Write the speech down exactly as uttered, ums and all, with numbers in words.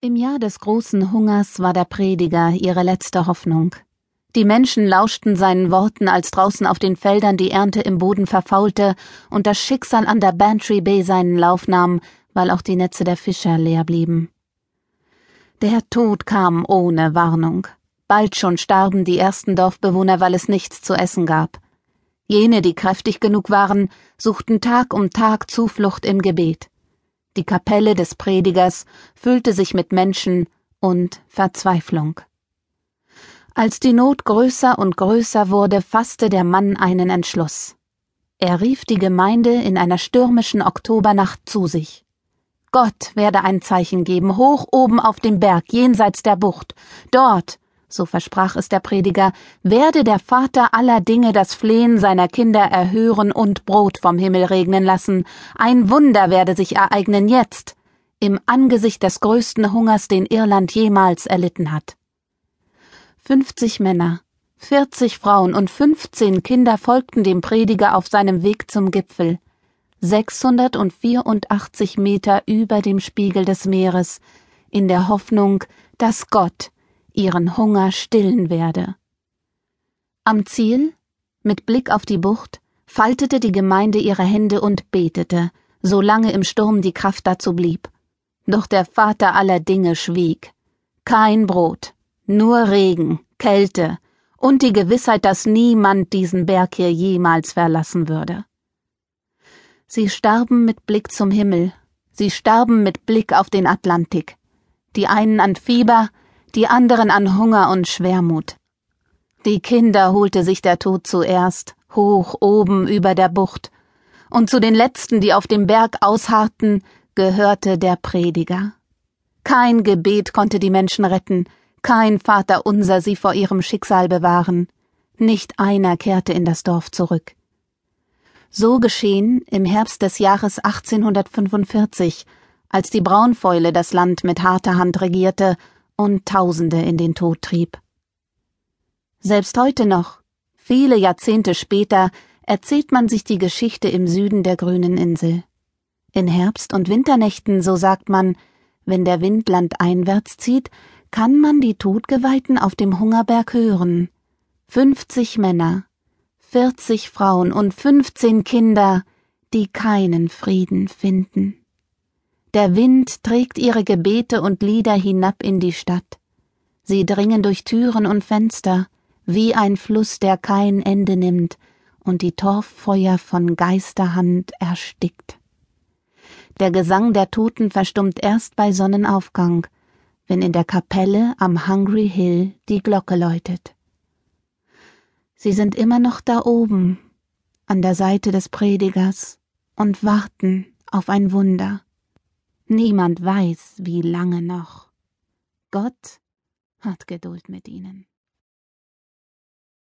Im Jahr des großen Hungers war der Prediger ihre letzte Hoffnung. Die Menschen lauschten seinen Worten, als draußen auf den Feldern die Ernte im Boden verfaulte und das Schicksal an der Bantry Bay seinen Lauf nahm, weil auch die Netze der Fischer leer blieben. Der Tod kam ohne Warnung. Bald schon starben die ersten Dorfbewohner, weil es nichts zu essen gab. Jene, die kräftig genug waren, suchten Tag um Tag Zuflucht im Gebet. Die Kapelle des Predigers füllte sich mit Menschen und Verzweiflung. Als die Not größer und größer wurde, fasste der Mann einen Entschluss. Er rief die Gemeinde in einer stürmischen Oktobernacht zu sich. Gott werde ein Zeichen geben, hoch oben auf dem Berg, jenseits der Bucht. Dort, so versprach es der Prediger, werde der Vater aller Dinge das Flehen seiner Kinder erhören und Brot vom Himmel regnen lassen. Ein Wunder werde sich ereignen jetzt, im Angesicht des größten Hungers, den Irland jemals erlitten hat. Fünfzig Männer, vierzig Frauen und fünfzehn Kinder folgten dem Prediger auf seinem Weg zum Gipfel. sechshundertvierundachtzig Meter über dem Spiegel des Meeres, in der Hoffnung, dass Gott ihren Hunger stillen werde. Am Ziel, mit Blick auf die Bucht, faltete die Gemeinde ihre Hände und betete, solange im Sturm die Kraft dazu blieb. Doch der Vater aller Dinge schwieg. Kein Brot, nur Regen, Kälte und die Gewissheit, dass niemand diesen Berg hier jemals verlassen würde. Sie starben mit Blick zum Himmel, sie starben mit Blick auf den Atlantik, die einen an Fieber, die anderen an Hunger und Schwermut. Die Kinder holte sich der Tod zuerst, hoch oben über der Bucht, und zu den Letzten, die auf dem Berg ausharrten, gehörte der Prediger. Kein Gebet konnte die Menschen retten, kein Vaterunser sie vor ihrem Schicksal bewahren, nicht einer kehrte in das Dorf zurück. So geschehen im Herbst des Jahres achtzehnhundertfünfundvierzig, als die Braunfäule das Land mit harter Hand regierte und Tausende in den Tod trieb. Selbst heute noch, viele Jahrzehnte später, erzählt man sich die Geschichte im Süden der grünen Insel. In Herbst- und Winternächten, so sagt man, wenn der Wind landeinwärts zieht, kann man die Todgeweihten auf dem Hungerberg hören. Fünfzig Männer, vierzig Frauen und fünfzehn Kinder, die keinen Frieden finden. Der Wind trägt ihre Gebete und Lieder hinab in die Stadt. Sie dringen durch Türen und Fenster, wie ein Fluss, der kein Ende nimmt und die Torffeuer von Geisterhand erstickt. Der Gesang der Toten verstummt erst bei Sonnenaufgang, wenn in der Kapelle am Hungry Hill die Glocke läutet. Sie sind immer noch da oben, an der Seite des Predigers, und warten auf ein Wunder. Niemand weiß, wie lange noch. Gott hat Geduld mit ihnen.